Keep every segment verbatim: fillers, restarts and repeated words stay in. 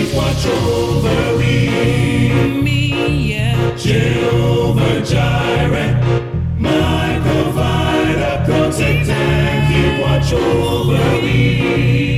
always watch over me. Me, yeah. Jehovah Jireh, my provider, protect and keep watch over me.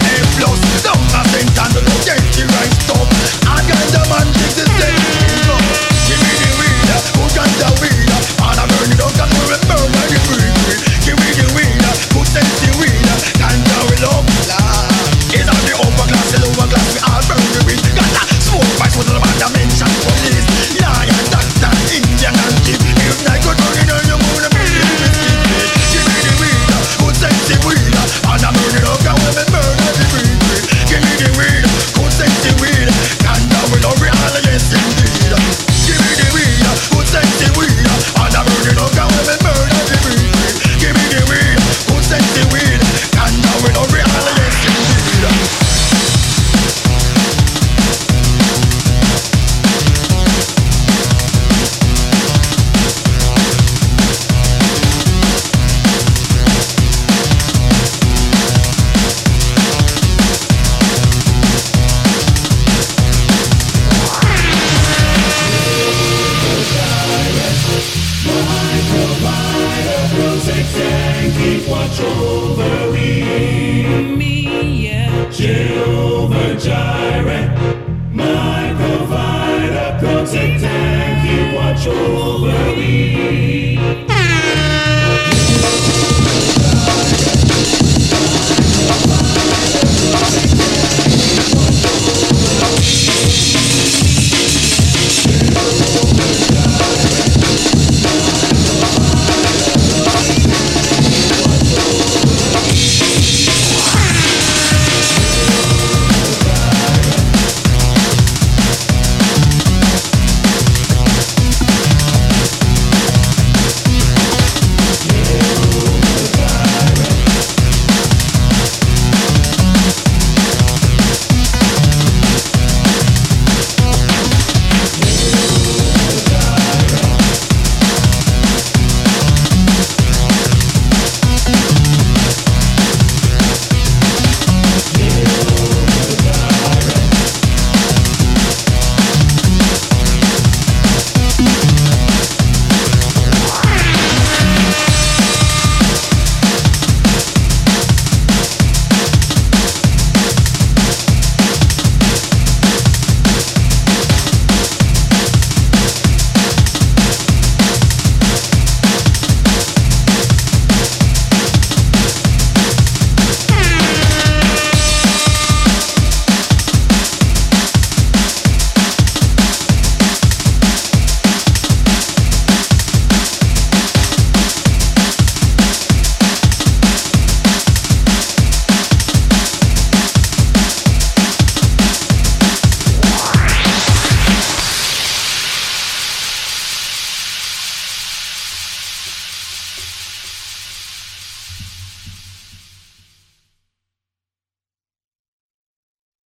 Get